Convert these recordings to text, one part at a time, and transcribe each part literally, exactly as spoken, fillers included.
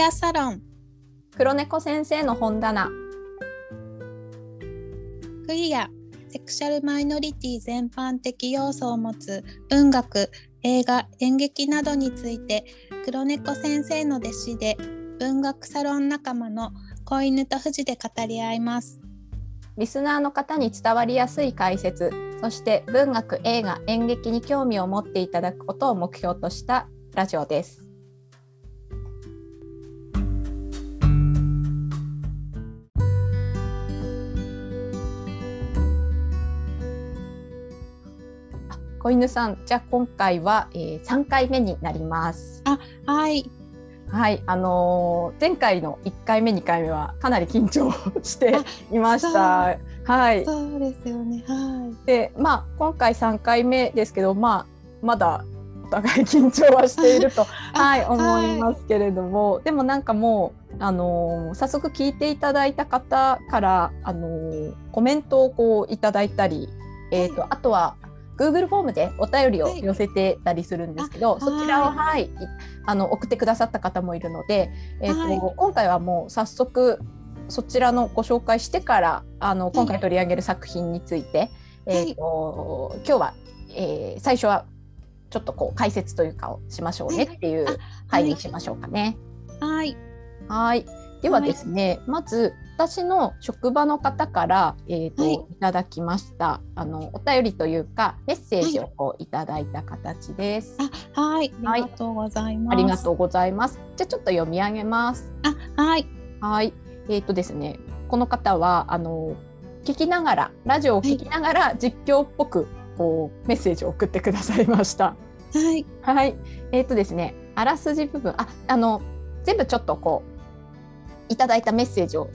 ヘアサロン、黒猫先生の本棚、クイア、セクシャルマイノリティ全般的要素を持つ文学、映画、演劇などについて、黒猫先生の弟子で文学サロン仲間の小犬と藤で語り合います。リスナーの方に伝わりやすい解説、そして文学、映画、演劇に興味を持っていただくことを目標としたラジオです。小犬さん、じゃあ今回は、えー、さんかいめになります。あ、はいはい、あのー、前回のいっかいめにかいめはかなり緊張していました。はい、そうですよね。はい。で、まあ、今回さんかいめですけど、まあ、まだお互い緊張はしていると、はい、思いますけれども、はい、でもなんかもう、あのー、早速聞いていただいた方から、あのー、コメントをこういただいたり、えーと、はい、あとはGoogle フォームでお便りを寄せてたりするんですけど、はい、そちらを、はい、あの送ってくださった方もいるので、えーとはい、今回はもう早速そちらのご紹介してから、あの今回取り上げる作品について、はい、えーと今日は、えー、最初はちょっとこう解説というかをしましょうねっていう回にしましょうかね。はい、はい、ではですね、まず私の職場の方から、えーとはい、いただきましたあのお便りというかメッセージをこういただいた形です。はい、あ、はい、ありがとうございます、はい、ありがとうございます。じゃあちょっと読み上げます。あ、はいはい、えーとですね、この方はあの聞きながらラジオを聞きながら実況っぽくこうメッセージを送ってくださいました。はいはい、えーとですね、あらすじ部分、あ、あの全部ちょっとこういただいたメッセージを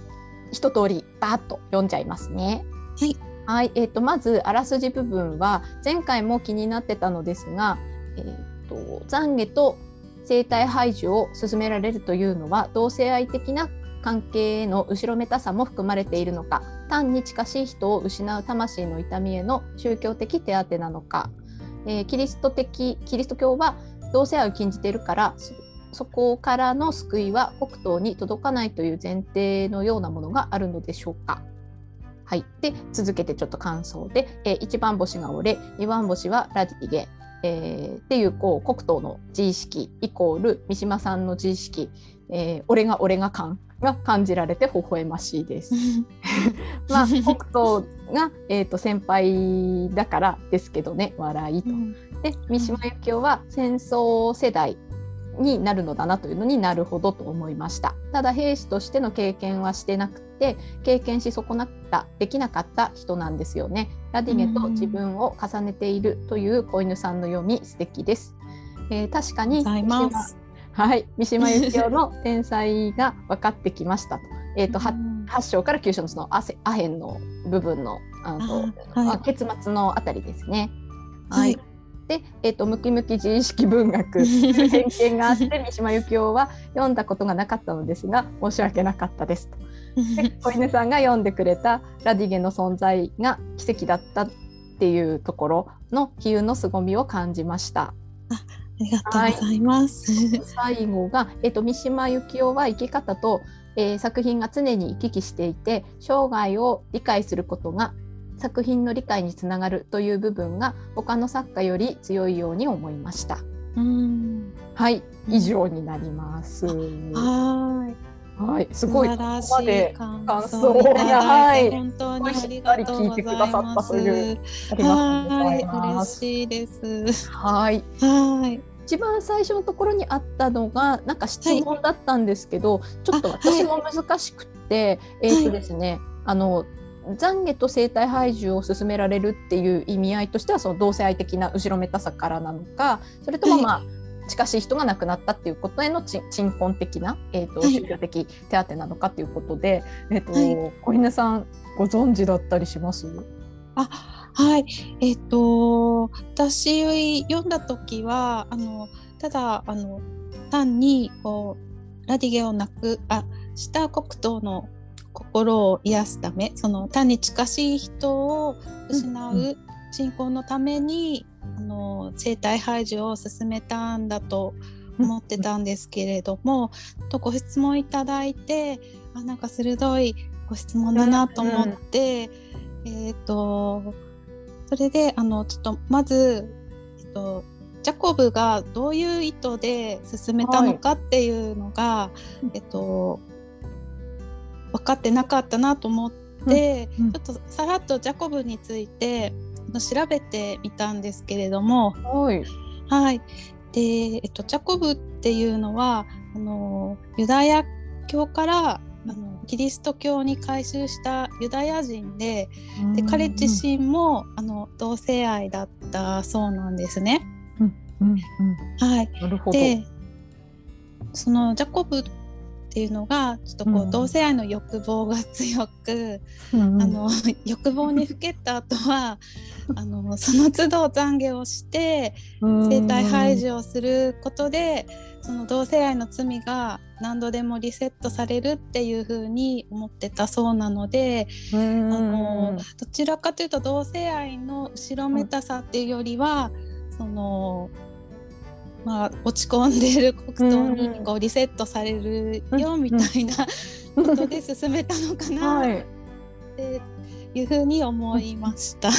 一通りバーッと読んじゃいますね。はい、はい、えーと、まずあらすじ部分は前回も気になってたのですが、えーと、懺悔と生体排除を勧められるというのは同性愛的な関係への後ろめたさも含まれているのか、単に近しい人を失う魂の痛みへの宗教的手当なのか、えー、キリスト的、キリスト教は同性愛を禁じているからそこからの救いは国党に届かないという前提のようなものがあるのでしょうか。はい、で続けてちょっと感想で、えー、いちばん星が俺、にばん星はラディゲ、えー、っていう、こう国党の自意識イコール三島さんの自意識、えー、俺が俺が感が感じられて微笑ましいですまあ北斗が、えー、と先輩だからですけどね、笑いと。で三島由紀夫は戦争世代になるのだなというのになるほどと思いました。ただ兵士としての経験はしてなくて、経験し損なったできなかった人なんですよね。ラディゲと自分を重ねているという小犬さんの読み素敵です。えー、確かに三島、はい、三島由紀夫の天才が分かってきましたと。えーとはち章からきゅう章のそのアヘンの部分のあのあ、はい、結末のあたりですね。はい、はい、でえー、とムキムキ自意識文学偏見があって三島由紀夫は読んだことがなかったのですが申し訳なかったですと。で小犬さんが読んでくれたラディゲの存在が奇跡だったっていうところの比喩の凄みを感じました。あ、ありがとうございます。はい、最後が、えー、と三島由紀夫は生き方と、えー、作品が常に行き来していて、生涯を理解することが作品の理解につながるという部分が他の作家より強いように思いました。うーん、はい、以上になります。はい、はい、すごいここまで感想を、はい、本当にありがとうございます。嬉しいです。はいはい、一番最初のところにあったのがなんか質問だったんですけど、はい、ちょっと私も難しくて、はい、えーとですね、はい、あの懺悔と生体排除を勧められるっていう意味合いとしてはその同性愛的な後ろめたさからなのか、それともまあ、はい、近しい人が亡くなったっていうことへのち鎮魂的な、えーと、宗教的手当なのかということで、はい、えーと、はい、小犬さんご存知だったりします？あ、はい、えーと私読んだ時はあのただあの単にこうラディゲを亡くあした国党の心を癒すため、その単に近しい人を失う信仰のために、うんうん、あの生体排除を進めたんだと思ってたんですけれども、とご質問いただいて、あ、なんか鋭いご質問だなと思って、うんうん、えーと、それであのちょっとまず、えっと、ジャコブがどういう意図で進めたのかっていうのが、はいえっと、分かってなかったなと思って、うんうん、ちょっとさらっとジャコブについて調べてみたんですけれども、はいはいでえっと、ジャコブっていうのはあのユダヤ教からあのキリスト教に改宗したユダヤ人 で, で彼自身もあの同性愛だったそうなんですね。うんうんうん、はいなるほど。でそのジャコブっていうのがちょっとこう、うん、同性愛の欲望が強く、うんうん、あの欲望にふけった後はあのその都度懺悔をして生体排除をすることで、その同性愛の罪が何度でもリセットされるっていう風に思ってたそうなので、あのどちらかというと同性愛の後ろめたさっていうよりは、うん、そのまあ、落ち込んでる黒糖にこうリセットされるよみたいなことで進めたのかなっていうふうに思いました。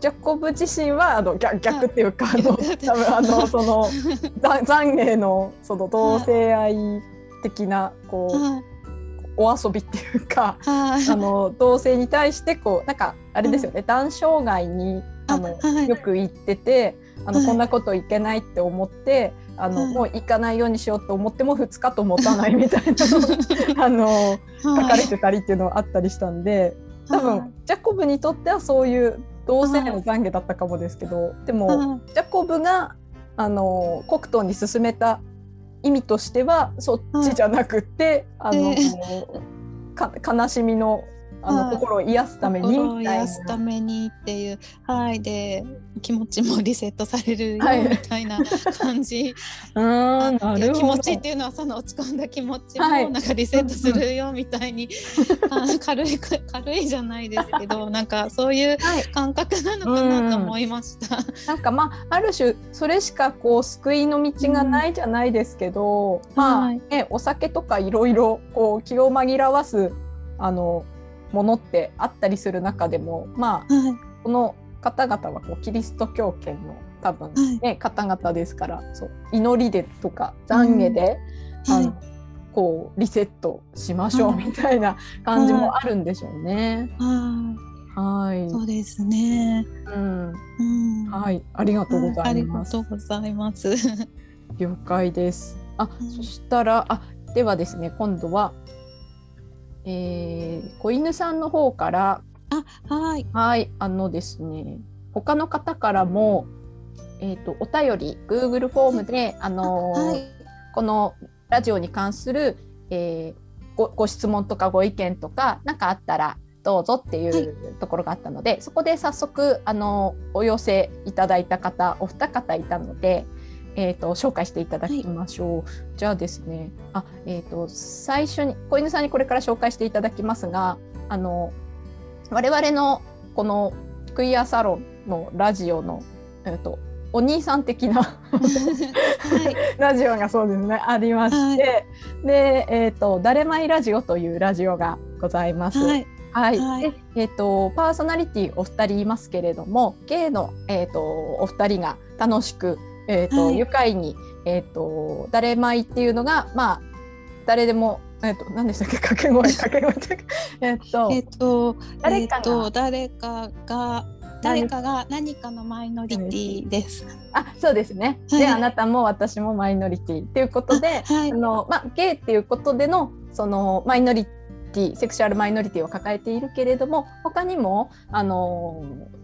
ジャコブ自身はあの 逆, 逆っていうかあの多分あのその懺悔のその同性愛的なこうお遊びっていうかあの同性に対してこうなんかあれですよね、男障害にあのよく言ってて。あの、はい、こんなこといけないって思ってあの、はい、もう行かないようにしようと思ってもふつかと持たないみたいなあの書かれてたりっていうのがあったりしたんで、多分、はい、ジャコブにとってはそういう同性の懺悔だったかもですけど、はい、でも、はい、ジャコブがあのコクトンに進めた意味としてはそっちじゃなくて、はい、あの、えー、か悲しみのあの心を癒すためにみたいな、心を癒すためにっていう、はい、で気持ちもリセットされるよみたいな感じ、はい、あ気持ちっていうのはその落ち込んだ気持ちもなんかリセットするよみたいに、はい、軽い軽いじゃないですけどなんかそういう感覚なのかなと思いました、はい、んなんかまあある種それしかこう救いの道がないじゃないですけど、うん、まあ、はいね、お酒とかいろいろこう気を紛らわすあのものってあったりする中でも、まあ、はい、この方々はこうキリスト教圏の多分、ね、はい、方々ですから、そう祈りでとか懺悔で、うん、あの、はい、こうリセットしましょうみたいな感じもあるんでしょうね。はい、はい、そうですね、うんうん、はい、ありがとうございます、はい、ありがとうございます了解です。あ、うん、そしたらあではですね、今度はえー、子犬さんの方から、あ、はい、はい、あのですね、他の方からも、えーと、お便り Google フォームで、あのーあはい、このラジオに関する、えー、ご, ご質問とかご意見とか何かあったらどうぞっていうところがあったので、はい、そこで早速あのお寄せいただいた方お二方いたので、えー、と紹介していただきましょう。はい、じゃあですね、あ、えー、と最初に小犬さんにこれから紹介していただきますが、あの我々のこのクイアサロンのラジオの、えー、とお兄さん的な、はい、ラジオがそうですねありまして、はい、で、えー、とだれまいラジオというラジオがございます。はいはい、はい、えー、とパーソナリティお二人いますけれども、ゲイの、えー、とお二人が楽しくえーとはい、愉快に、えーと、だれまいっていうのが、まあ、誰でも、えーと、何でしたっけ、掛け声、掛け声えーと、えーと、誰かが、えーと、誰かが、誰かが何かのマイノリティです。あ、そうですね。はい、で、あなたも私もマイノリティということで、あ、はい、あのまあ、ゲイっていうことでの、そのマイノリティ、セクシュアルマイノリティを抱えているけれども、他にも、あのー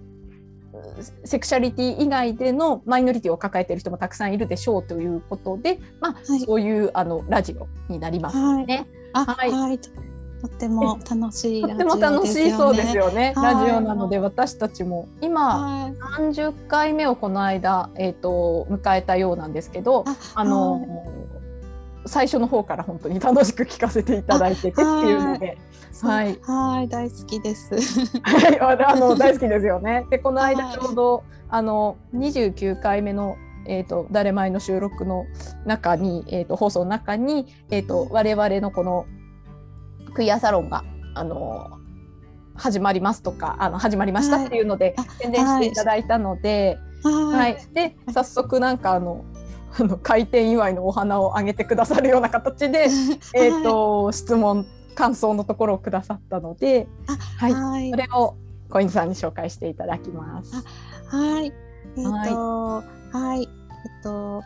セクシャリティ以外でのマイノリティを抱えている人もたくさんいるでしょうということで、まあ、はい、そういうあのラジオになりますね。はい、はい、とっても楽しいラジオですよね。とっても楽しいそうですよね、はい、ラジオなので私たちも今、はい、さんじゅっかいめをこの間、えー、と迎えたようなんですけど、あ、あの、はい、最初の方から本当に楽しく聞かせていただいててっていうので、はい、はい、大好きです、はい、あの大好きですよね。でこの間ちょうどあのにじゅうきゅうかいめのえーと、誰前の収録の中に、えーと、放送の中に、えーと、我々のこのクイアサロンが、あのー、始まりますとか、あの始まりましたっていうので、はい、宣伝していただいたので、はいはい、で早速なんかあのあの開店祝いのお花をあげてくださるような形で、えーとはい、質問感想のところをくださったので、はいはい、それを小泉さんに紹介していただきます。はい、えーとはい、えっと、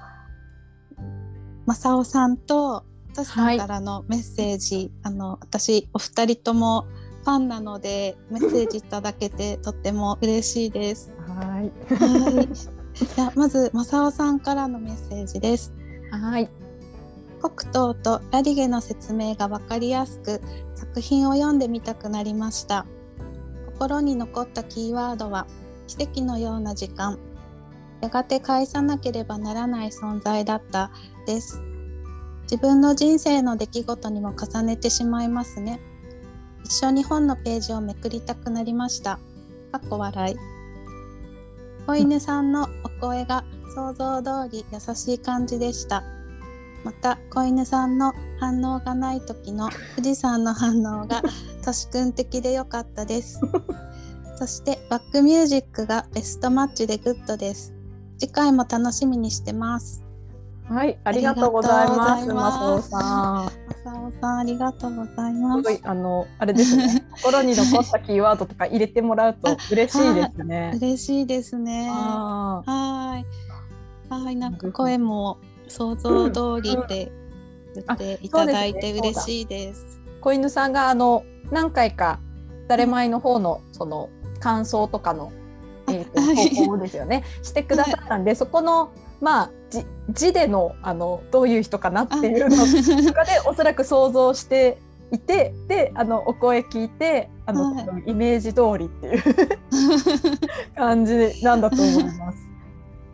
まさおさんととしさんからのメッセージ、はい、あの私お二人ともファンなのでメッセージいただけてとっても嬉しいです。はいはいじゃあまずまさおさんからのメッセージです。はい。黒糖とラリゲの説明が分かりやすく作品を読んでみたくなりました。心に残ったキーワードは奇跡のような時間、やがて返さなければならない存在だったです。自分の人生の出来事にも重ねてしまいますね。一緒に本のページをめくりたくなりましたかっこ笑い。子犬さんのお声が想像通り優しい感じでした。また子犬さんの反応がない時の富士山の反応がとしくん的で良かったですそしてバックミュージックがベストマッチでグッドです。次回も楽しみにしてます。はい、ありがとうございます。マサオさんマサオさんありがとうございます。すごいあのあれですね心に残ったキーワードとか入れてもらうと嬉しいですね嬉しいですね。あはいはい、なんか声も想像通りで言っていただいて嬉しいです。小犬さんがあの何回か誰前の方のその感想とかの、えーと投稿ですよねしてくださったんで、そこのまあ、じ字で の, あのどういう人かなっていうのとかでおそらく想像していてであのお声聞いてあの、はい、イメージ通りっていう感じなんだと思います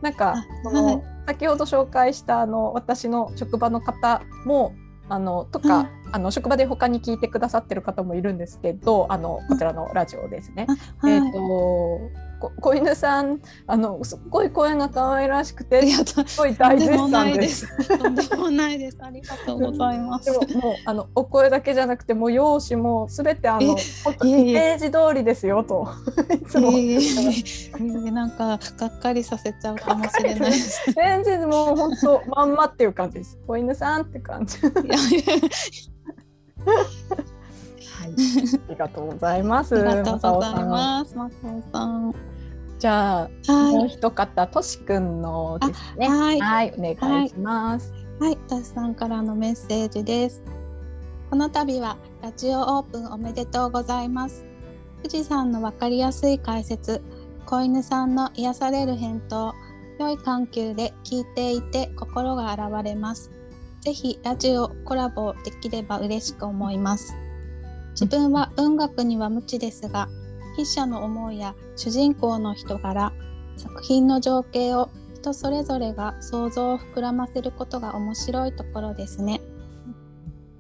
なんかその、はい、先ほど紹介したあの私の職場の方もあのとか、はい、あの職場で他に聞いてくださってる方もいるんですけどあのこちらのラジオですね、はい、えーと子犬さんあのすっごい声が可愛らしくてすごい大絶賛です。とんでもないです。ありがとうございます。でももうあのお声だけじゃなくてもう容姿もすべてあのイメージ通りですよといつもなんかがっかりさせちゃうかもしれないです全然もう本当まんまっていう感じです。子犬さんって感じはい、ありがとうございます。ありがとうございます。マサオさん。じゃあ、はい、もう一方としくんのですね。はい、はい、お願いします。はい、としさんからのメッセージです。この度はラジオオープンおめでとうございます。富士山のわかりやすい解説、子犬さんの癒される返答、良い環境で聞いていて心が現れます。ぜひラジオコラボできれば嬉しく思います。自分は文学には無知ですが、筆者の思いや主人公の人柄、作品の情景を人それぞれが想像を膨らませることが面白いところですね。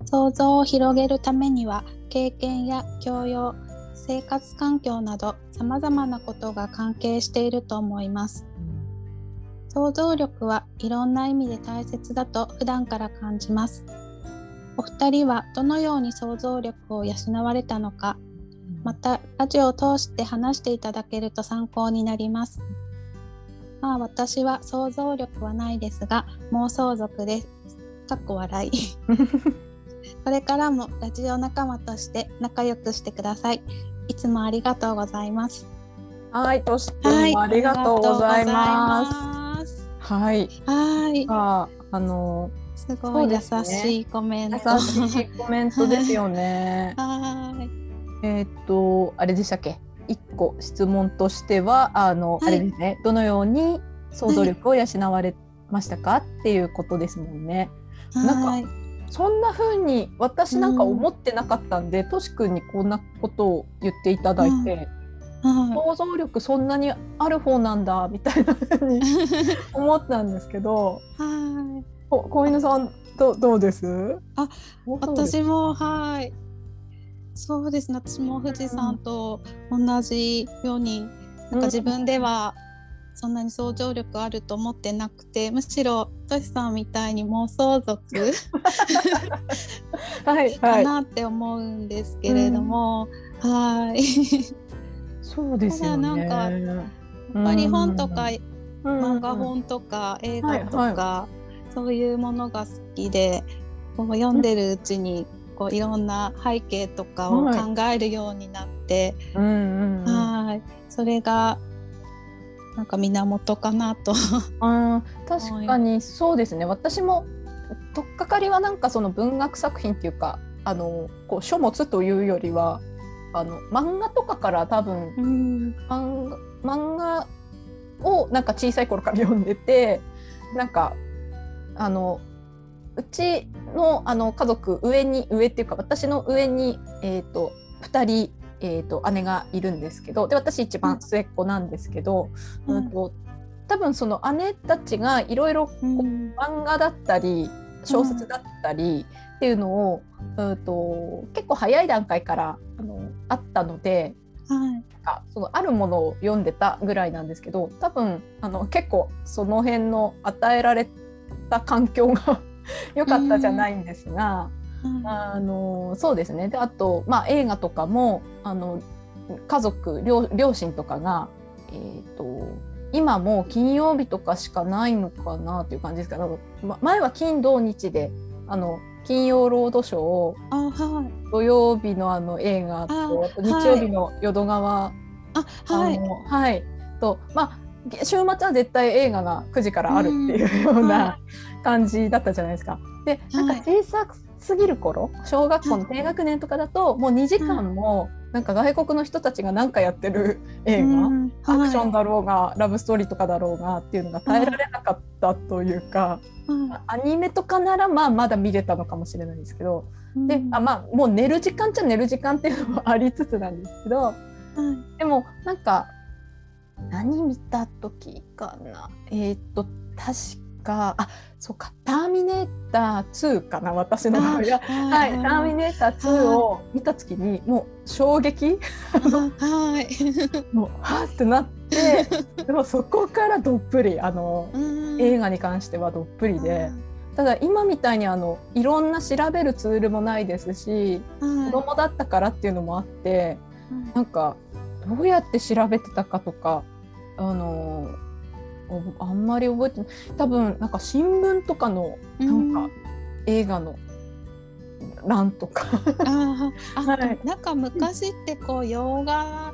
想像を広げるためには経験や教養、生活環境など様々なことが関係していると思います。想像力はいろんな意味で大切だと普段から感じます。お二人はどのように想像力を養われたのか、またラジオを通して話していただけると参考になります。まあ私は想像力はないですが、妄想族です。かっこ笑い。これからもラジオ仲間として仲良くしてください。いつもありがとうございます。はい、としくんもありがとうございます。はい。はい。あ、あのー。すごい優しいコメント、優しいコメントですよね。はい。えっとあれでしたっけ？一個質問としてはあの、はい、あれですね。どのように想像力を養われましたか、はい、っていうことですもんね。なんかそんな風に私なんか思ってなかったんで、としくんにこんなことを言っていただいて。はい、想像力そんなにある方なんだみたいな風に思ったんですけど。はい。小犬さんど、どうです？あ、私もはい、そうですね。私も富士山と同じように、なんか自分ではそんなに想像力あると思ってなくて、むしろとしさんみたいに妄想族はい、はい、かなって思うんですけれども、うん、はいそうですよね。なんかやっぱり本とか、うん、漫画本とか映画とか、はいはい、そういうものが好きで、こう読んでるうちにこういろんな背景とかを考えるようになって、はいうんうん、はいそれがなんか源かなとあ確かにそうですね。私も取っかかりはなんかその文学作品っていうか、あのこう書物というよりはあの漫画とかから多分、うん、漫画、漫画をなんか小さい頃から読んでて、なんかあのうち の, あの家族上に上っていうか私の上に、えー、とふたり、えー、と姉がいるんですけど、で私一番末っ子なんですけど、うんうん、と多分その姉たちがいろいろ漫画だったり小説だったりっていうのを、うん、と結構早い段階からあのあったので、はい、あ, そのあるものを読んでたぐらいなんですけど、多分あの結構その辺の与えられた環境が良かったじゃないんですが、うん、あのそうですね。であと、まあ、映画とかもあの家族 両, 両親とかが、えー、と今も金曜日とかしかないのかなという感じですけど、前は金土日であの金曜ロードショーを、はい、土曜日 の, あの映画と、あと日曜日の淀川、はいあはいはいとまあ、週末は絶対映画がくじからあるっていうような感じだったじゃないですか。でなんか小さすぎる頃、小学校の低学年とかだともうにじかんもなんか外国の人たちが何かやってる映画、うんはい、アクションだろうがラブストーリーとかだろうがっていうのが耐えられなかったというか、うん、アニメとかならまあまだ見れたのかもしれないんですけど、うん、であまあもう寝る時間っちゃ寝る時間っていうのもありつつなんですけど、うん、でもなんか何見た時かな、えっと確かかあそうかターミネーターツーかな私の場合は、はい、ターミネーターツーを見た時にもう衝撃はいもうはってなって、でもそこからどっぷりあの映画に関してはどっぷりで、ただ今みたいにあのいろんな調べるツールもないですし、子供だったからっていうのもあって、なんかどうやって調べてたかとかあのあんまり覚えてない。多分なんか新聞とかのなんか映画の欄とかああ、はい、なんか昔ってこう洋画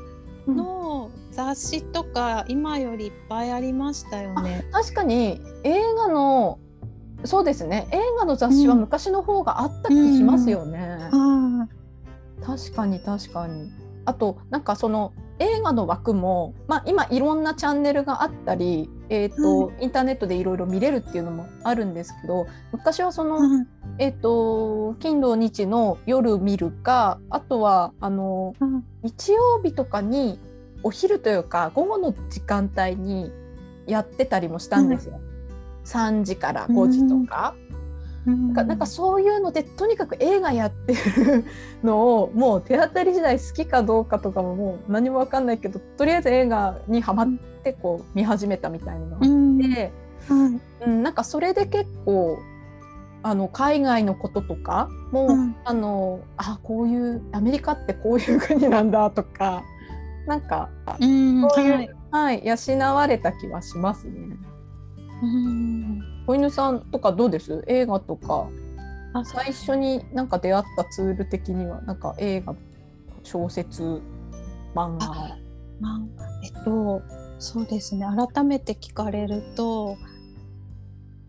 の雑誌とか今よりいっぱいありましたよね、うん、確かに映画のそうですね、映画の雑誌は昔の方があった気しますよね、うんうん、確かに確かに。あとなんかその映画の枠も、まあ、今いろんなチャンネルがあったり、えーとうん、インターネットでいろいろ見れるっていうのもあるんですけど、昔はその、うんえー、と金土日の夜見るか、あとはあの、うん、日曜日とかにお昼というか午後の時間帯にやってたりもしたんですよ、うん、さんじからごじとか、うん、なんか、なんかそういうのでとにかく映画やってるのをもう手当たり次第好きかどうかとかももう何も分かんないけど、とりあえず映画にハマってこう見始めたみたいなのがあって、うんうん、なんかそれで結構あの海外のこととかも、うん、あのあこういうアメリカってこういう国なんだとかなんかうんそういう、はいはい、養われた気はしますね。うん小犬さんとかどうです？映画とか最初になんか出会ったツール的にはなんか映画、小説、漫画、まあ、えっとそうですね、改めて聞かれると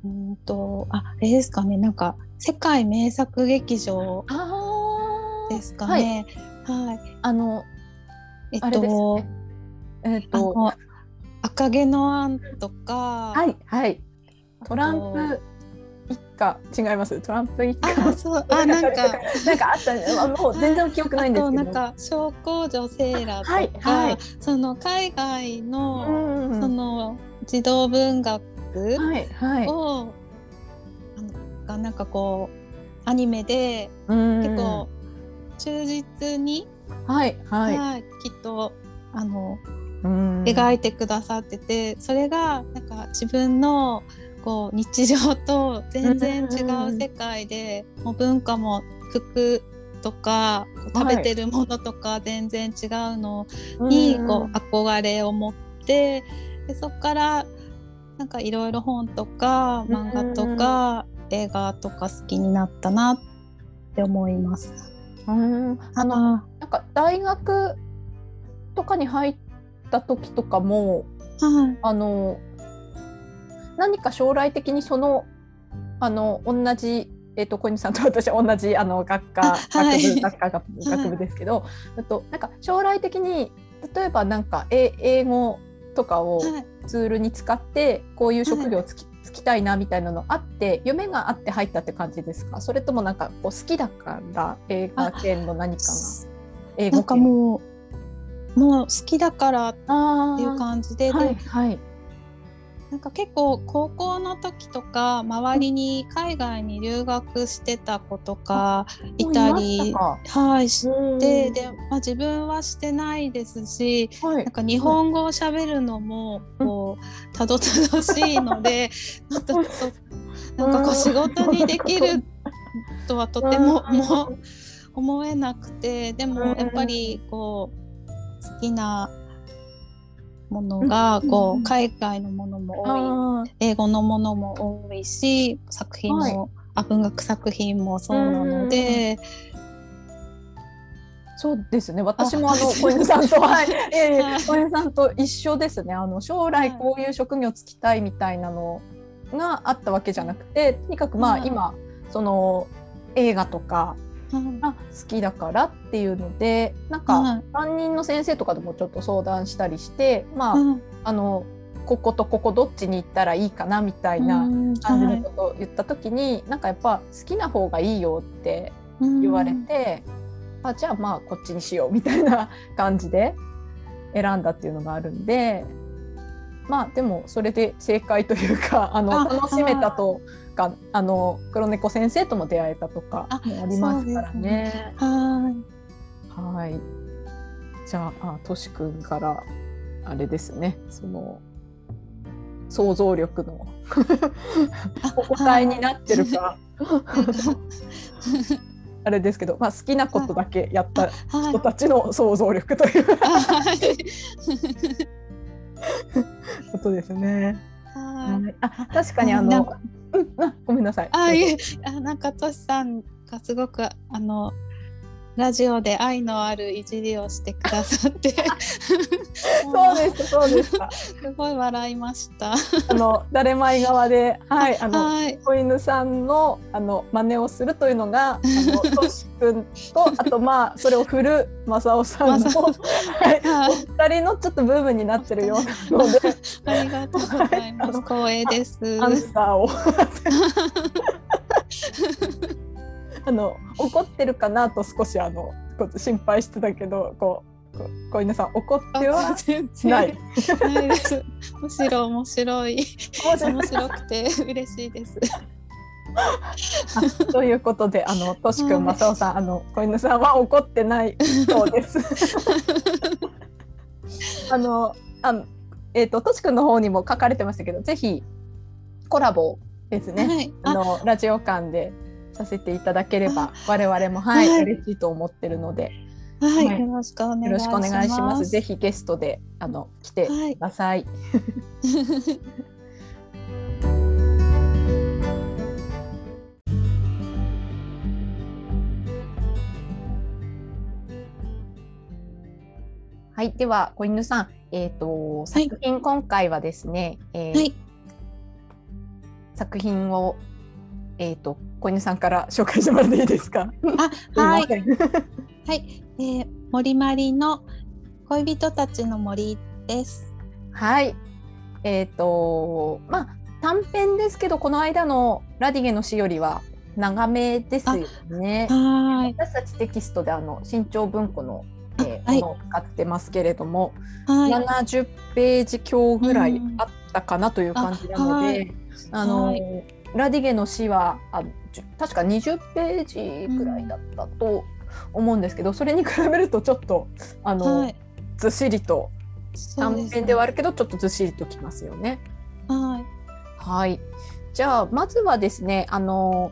うんとあれですかね、なんか世界名作劇場ですかね、はい、はい、あのえっとあれですね、えっと赤毛のアンとかはいはいトランプ一家違いますトランプ一家あそうあなんかなんかあった、ね、もう全然記憶ないんですけど、あとなんか小公女セーラとか、はいはい、その海外の、うん、その児童文学を、はいはい、なんかこうアニメで、うん、結構忠実に、はいはいはい、きっとあのうん、描いてくださってて、それがなんか自分のこう日常と全然違う世界で、うん、もう文化も服とか食べてるものとか全然違うのにこう憧れを持って、うん、でそこからなんかいろいろ本とか漫画とか映画とか好きになったなって思います。うん、あのなんか大学とかに入った時とかも、はい、あの何か将来的にそのあの同じ、えー、と小西さんと私は同じあの学科、はい、学部学科学部ですけど、はい、あとなんか将来的に例えばなんか英語とかをツールに使ってこういう職業をつき、はい、つきたいなみたいなのあって夢があって入ったって感じですか？それともなんかこう好きだから映画系の何かが英語系なんかもう、もう好きだからっていう感じで、はいはい、なんか結構高校の時とか周りに海外に留学してた子とかいたり、はい、してで、まあ、自分はしてないですし、はい、なんか日本語を喋るのもこうたどたどしいのでなんかこう仕事にできるとはとても思えなくて、でもやっぱりこう好きなものがこう、うんうん、海外のものも多い、英語のものも多いし作品も、はい、文学作品もそうなので、そうですね、私もあの小泉さんと小泉さんと一緒ですね。あの将来こういう職業つきたいみたいなのがあったわけじゃなくて、とにかくまあ今、うん、その映画とか好きだからっていうので、なんか担任の先生とかでもちょっと相談したりして、うん、まあ、あのこことここどっちに行ったらいいかなみたいな感じのことを言った時に、うん、なんかやっぱ好きな方がいいよって言われて、うん、あ、じゃあまあこっちにしようみたいな感じで選んだっていうのがあるんで、まあでもそれで正解というか、あの楽しめたとか、あの黒猫先生とも出会えたとかありますからね。はい、はい。じゃあ、あ、としくんからあれですね、その想像力のお答えになってるかあれですけど、まあ、好きなことだけやった人たちの想像力ということですね。はい、あ、確かにあの、うん、あ、ごめんなさい。あ、いえ、あ、なんかとしさんがすごくあのラジオで愛のあるいじりをしてくださってそうですそうです。すごい笑いましたあの誰もい側で、はい、あの、はい、子犬さんのあの真似をするというのがあのとしくんとあとまあそれを振るまさおさんの、はい、お二人のちょっとブームになってるようなのでありがとうございます、はい、光栄です。アンサーをあの怒ってるかなと少しあの心配してたけど、こうこう小稲さん怒ってはないないです。むしろ面白い面白くて嬉しいですということで、あのとしくん、まさおさん、あの小稲さんは怒ってないそうですあのあの、えーと、としくんの方にも書かれてましたけど、ぜひコラボですね、はい、あのあラジオ館でさせていただければ我々も、はいはい、嬉しいと思ってるので、はいはい、よろしくお願いします。ぜひゲストであの来てください、はいはい、では小犬さん、えーと、作品、はい、今回はですね、えーはい、作品をえーと、小犬さんから紹介してもらっていいですか？あ、はいはいはい、えー、森まりの恋人たちの森です。はい、えーとまあ、短編ですけどこの間のラディゲの詩よりは長めですよね。はい、私たちテキストであの新潮文庫の、えー、ものを使ってますけれども、はい、ななじゅっぺーじ強ぐらいあったかなという感じなので、うん、あ、はい、あの、はい、ラディゲの詩はあ確かにじゅっぺーじくらいだったと思うんですけど、うん、それに比べるとちょっとあの、はい、ずっしりと短編ではあるけどちょっとずっしりときますよね。はい、はい、じゃあまずはですね、あの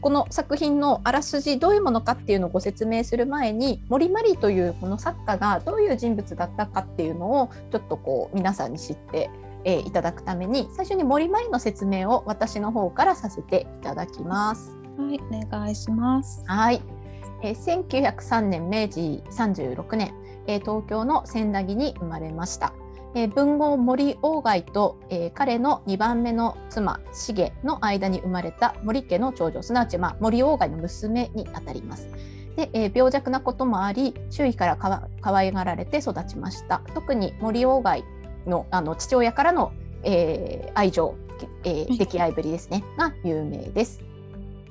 この作品のあらすじどういうものかっていうのをご説明する前に、森マリーというこの作家がどういう人物だったかっていうのをちょっとこう皆さんに知っていただくために、最初に森マリーの説明を私の方からさせていただきます。はい、お願いします。はい、えー、せんきゅうひゃくさんねんめいじさんじゅうろくねん、えー、東京の千駄木に生まれました。えー、文豪森鴎外と、えー、彼のにばんめの妻茂の間に生まれた森家の長女、すなわち、まあ、森鴎外の娘にあたります。で、えー、病弱なこともあり周囲からかわ可愛がられて育ちました。特に森鴎外の、あの父親からの、えー、愛情、えー、溺愛ぶりですねが有名です。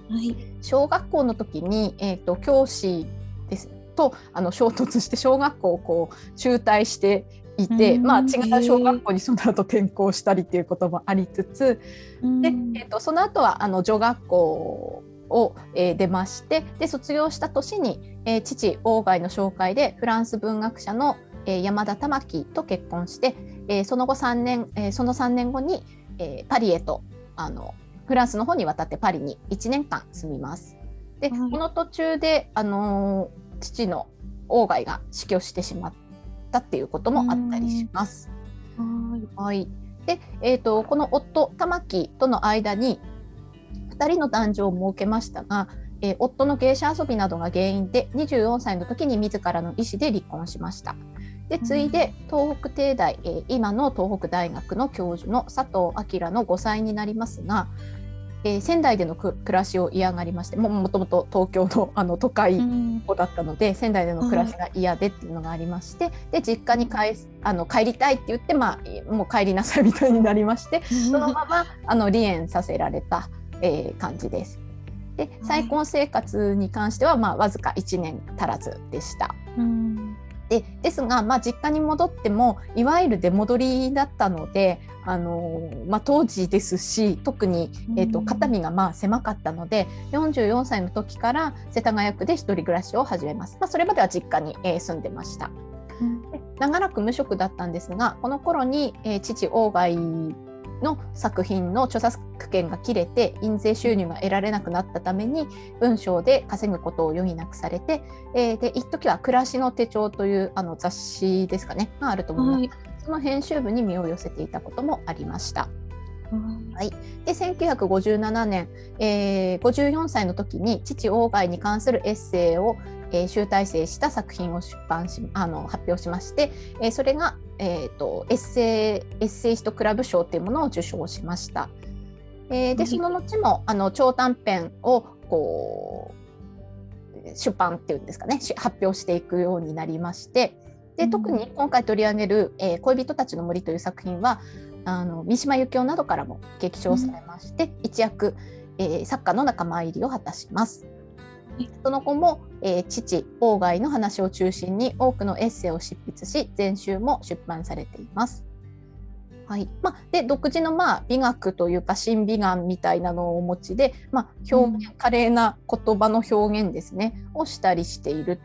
はい、小学校の時に、えー、と教師ですとあの衝突して小学校をこう中退していて、まあ、違う小学校にその後転校したりということもありつつ、で、えー、とその後はあの女学校を、えー、出まして、で卒業した年に、えー、父鴎外の紹介でフランス文学者の、えー、山田珠樹と結婚して、えー、その後さんねん、えー、そのさんねんごに、えー、パリへとあのフランスの方に渡ってパリにいちねんかん住みます。で、はい、この途中で、あのー、父の鴎外が死去してしまったっていうこともあったりします。はい、はい、で、えーと、この夫玉木との間にふたりの男女を設けましたが、えー、夫の芸者遊びなどが原因でにじゅうよんさいの時に自らの意思で離婚しました。で次いで東北帝大、えー、今の東北大学の教授の佐藤明のごさいになりますが、えー、仙台での暮らしを嫌がりまして、ももともと東京 の, あの都会子だったので、うん、仙台での暮らしが嫌でっていうのがありまして、で実家に 帰, あの帰りたいって言って、まあ、もう帰りなさいみたいになりまして、そのままあの離縁させられた、えー、感じです。で再婚生活に関しては、まあ、わずかいちねん足らずでした。うん、で, ですが、まあ、実家に戻ってもいわゆる出戻りだったので、あの、まあ、当時ですし特に、えーと、肩身がまあ狭かったのでよんじゅうよんさいの時から世田谷区で一人暮らしを始めます。まあ、それまでは実家に、えー、住んでました。で長らく無職だったんですが、この頃に、えー、父鴎外の作品の著作権が切れて印税収入が得られなくなったために文章で稼ぐことを余儀なくされて、えー、で一時は暮らしの手帳というあの雑誌ですかねがあると思います。はい、その編集部に身を寄せていたこともありました。はい、でせんきゅうひゃくごじゅうななねん、えー、ごじゅうよんさいの時に父鴎外に関するエッセイを、えー、集大成した作品を出版しあの発表しまして、えー、それが、えー、とエッセイエッセイストクラブ賞というものを受賞しました。えー、でその後もあの長短編をこう出版っていうんですかね、発表していくようになりまして、で特に今回取り上げる、えー、恋人たちの森という作品はあの三島由紀夫などからも激賞されまして、うん、一躍、えー、作家の仲間入りを果たします。その後も、えー、父鴎外の話を中心に多くのエッセイを執筆し、全集も出版されています。はい、まあ、で独自の、まあ、美学というか新美眼みたいなのをお持ちで、まあ、表現、うん、華麗な言葉の表現ですねをしたりしている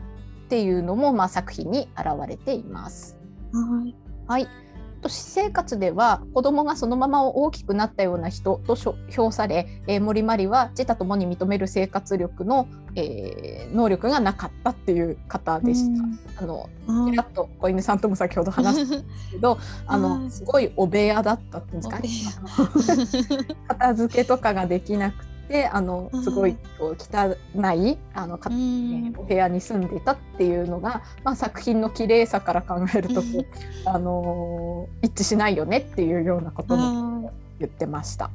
っていうのも、まあ、作品に表れています。はい、はい私生活では子供がそのまま大きくなったような人と評され、えー、森マリは自他ともに認める生活力の、えー、能力がなかったっていう方でした。うん、あのちらっと小犬さんとも先ほど話したんですけどあのすごいお部屋だったっていうんですかね片付けとかができなくてあのすごいこう汚いあのか、えー、お部屋に住んでいたっていうのが、まあ、作品の綺麗さから考えるとあのー、一致しないよねっていうようなことも言ってました。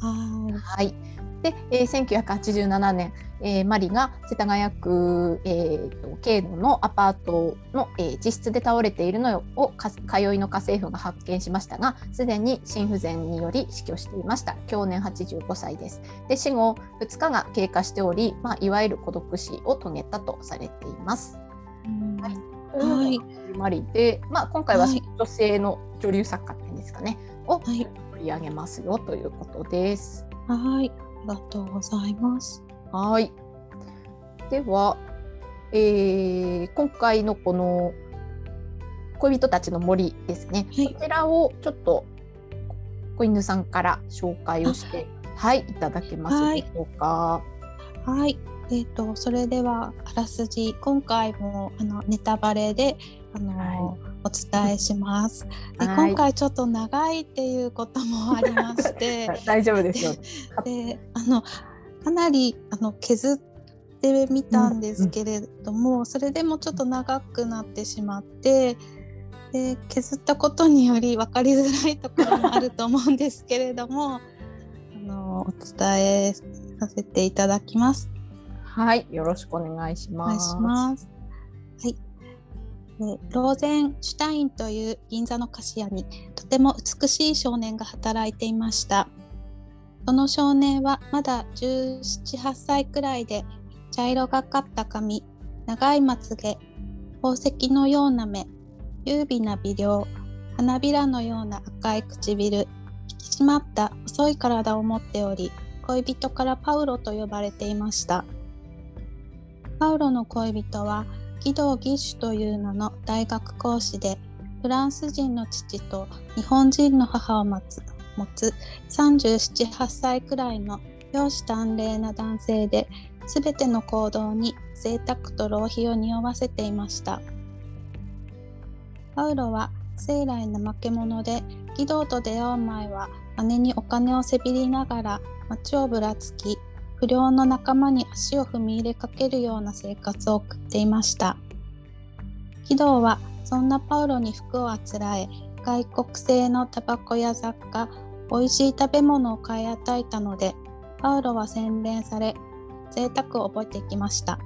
はい、で、えー、せんきゅうひゃくはちじゅうななねん、えー、マリが世田谷区、えー、と経野のアパートの、えー、自室で倒れているのを通いの家政婦が発見しましたが、すでに心不全により死去していました。享年はちじゅうごさいです。で死後ふつかが経過しており、まあ、いわゆる孤独死を遂げたとされています。はい、はい、マリで、まあ、今回は女性の女流作家っていうんですかね、はい、を取り上げますよということです。はい、ありがとうございます。はい、では、えー、今回のこの恋人たちの森ですね、はい、こちらをちょっと小犬さんから紹介をして、はい、いただけますでしょうか。はい、はい、えーと、それではあらすじ、今回もあのネタバレであの、はい、お伝えしますで、はい、今回ちょっと長いっていうこともありまして大丈夫ですよであのかなりあの削ってみたんですけれども、うんうん、それでもちょっと長くなってしまって、で削ったことにより分かりづらいところもあると思うんですけれどもあのお伝えさせていただきます。はい、よろしくお願いします。お願いします。はい、ローゼンシュタインという銀座の菓子屋にとても美しい少年が働いていました。その少年はまだじゅうなな、はっさいくらいで、茶色がかった髪、長いまつげ、宝石のような目、優美な美容、花びらのような赤い唇、引き締まった細い体を持っており、恋人からパウロと呼ばれていました。パウロの恋人はギド・ギッシュという名の大学講師で、フランス人の父と日本人の母を持つさんじゅうなな、はっさいくらいの容姿端麗な男性で、すべての行動に贅沢と浪費を匂わせていました。パウロは生来怠け者で、義堂と出会う前は姉にお金をせびりながら街をぶらつき、不良の仲間に足を踏み入れかけるような生活を送っていました。義堂はそんなパウロに服をあつらえ、外国製のタバコや雑貨、おいしい食べ物を買い与えたので、パウロは洗練され、贅沢を覚えていきました。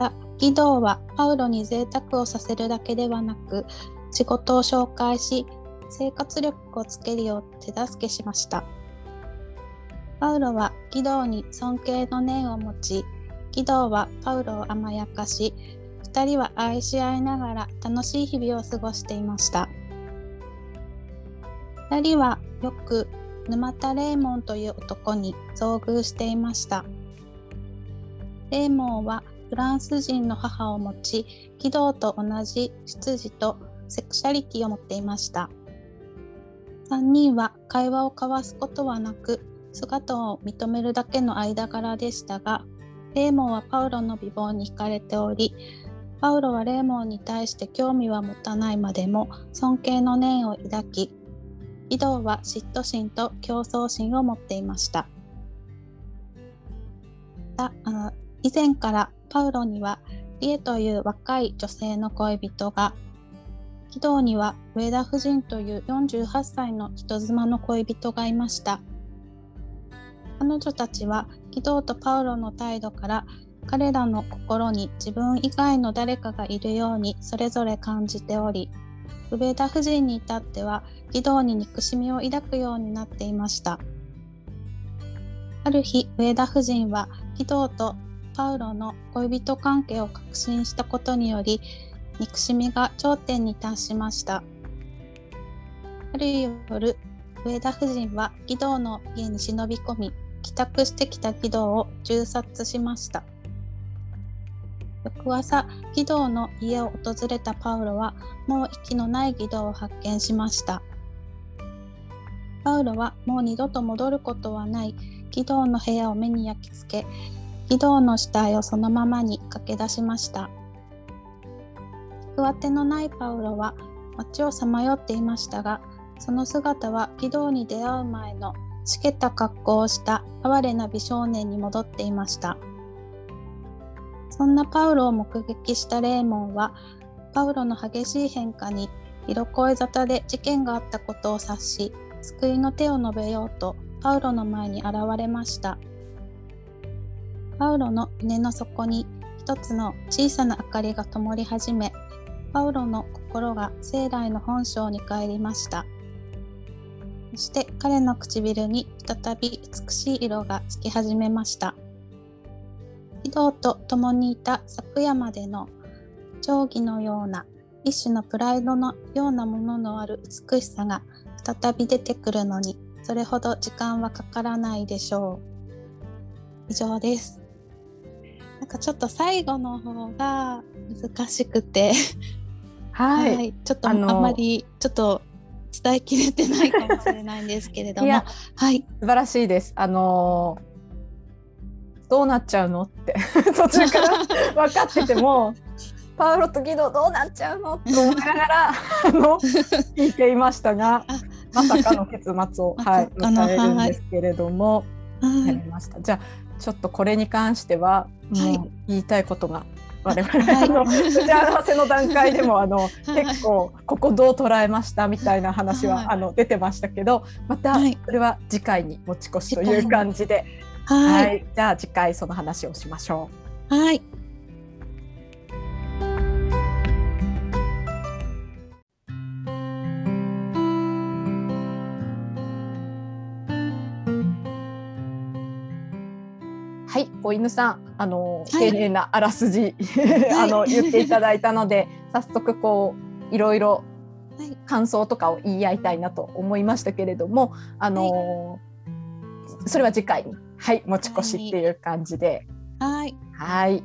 また、義堂はパウロに贅沢をさせるだけではなく、仕事を紹介し、生活力をつけるよう手助けしました。パウロは義堂に尊敬の念を持ち、義堂はパウロを甘やかし、二人は愛し合いながら楽しい日々を過ごしていました。二人はよく沼田レーモンという男に遭遇していました。レーモンはフランス人の母を持ち、義堂と同じ出自とセクシャリティを持っていました。三人は会話を交わすことはなく、姿を認めるだけの間柄でしたが、レーモンはパウロの美貌に惹かれており、パウロはレーモンに対して興味は持たないまでも尊敬の念を抱き、義堂は嫉妬心と競争心を持っていました。あの以前からパウロにはリエという若い女性の恋人が、義堂には上田夫人というよんじゅうはっさいの人妻の恋人がいました。彼女たちは義堂とパウロの態度から、彼らの心に自分以外の誰かがいるようにそれぞれ感じており、上田夫人に至っては義堂に憎しみを抱くようになっていました。ある日、上田夫人は義堂とパウロの恋人関係を確信したことにより、憎しみが頂点に達しました。ある夜、上田夫人は義堂の家に忍び込み、帰宅してきた義堂を銃殺しました。翌朝、義堂の家を訪れたパウロは、もう息のない義堂を発見しました。パウロはもう二度と戻ることはない義堂の部屋を目に焼き付け、義堂の死体をそのままに駆け出しました。行く当てのないパウロは街をさまよっていましたが、その姿は義堂に出会う前のしけた格好をした哀れな美少年に戻っていました。そんなパウロを目撃したレーモンは、パウロの激しい変化に色恋沙汰で事件があったことを察し、救いの手を述べようとパウロの前に現れました。パウロの胸の底に一つの小さな明かりが灯り始め、パウロの心が生来の本性に帰りました。そして彼の唇に再び美しい色がつき始めました。義堂と共にいた昨夜までの定規のような一種のプライドのようなもののある美しさが再び出てくるのに、それほど時間はかからないでしょう。以上です。なんかちょっと最後の方が難しくてはいはい、ちょっとあんまりちょっと伝えきれてないかもしれないんですけれどもいや、はい、素晴らしいです。あのどうなっちゃうのって途中から分かっててもパウロとギドどうなっちゃうのと思いながらあの聞いていましたがまさかの結末を、はい、迎えるんですけれども、はい、やりました。じゃあちょっとこれに関してはもう言いたいことが、はい我々あの打ち合わせの段階でもあの、はい、結構ここどう捉えましたみたいな話は、はい、あの出てましたけどまたこれは次回に持ち越しという感じで、はいはい、じゃあ次回その話をしましょう。はい、はい、小犬さん、あの、はい、丁寧なあらすじあの、はい、言っていただいたので早速こういろいろ感想とかを言い合いたいなと思いましたけれども、あの、はい、それは次回に、はい、持ち越しっていう感じで、はい、はい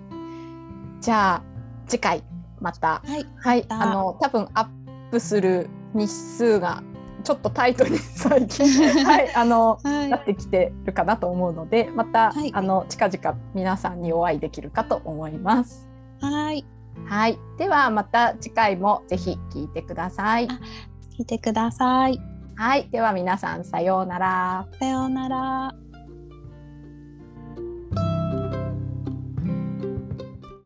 じゃあ次回また、はいはい、あの多分アップする日数がちょっとタイトに最近、はいあのはい、なってきてるかなと思うのでまた、はい、あの近々皆さんにお会いできるかと思います。はい、はい、ではまた次回もぜひ聞いてください。聞いてください。はい、では皆さんさようなら。さようなら。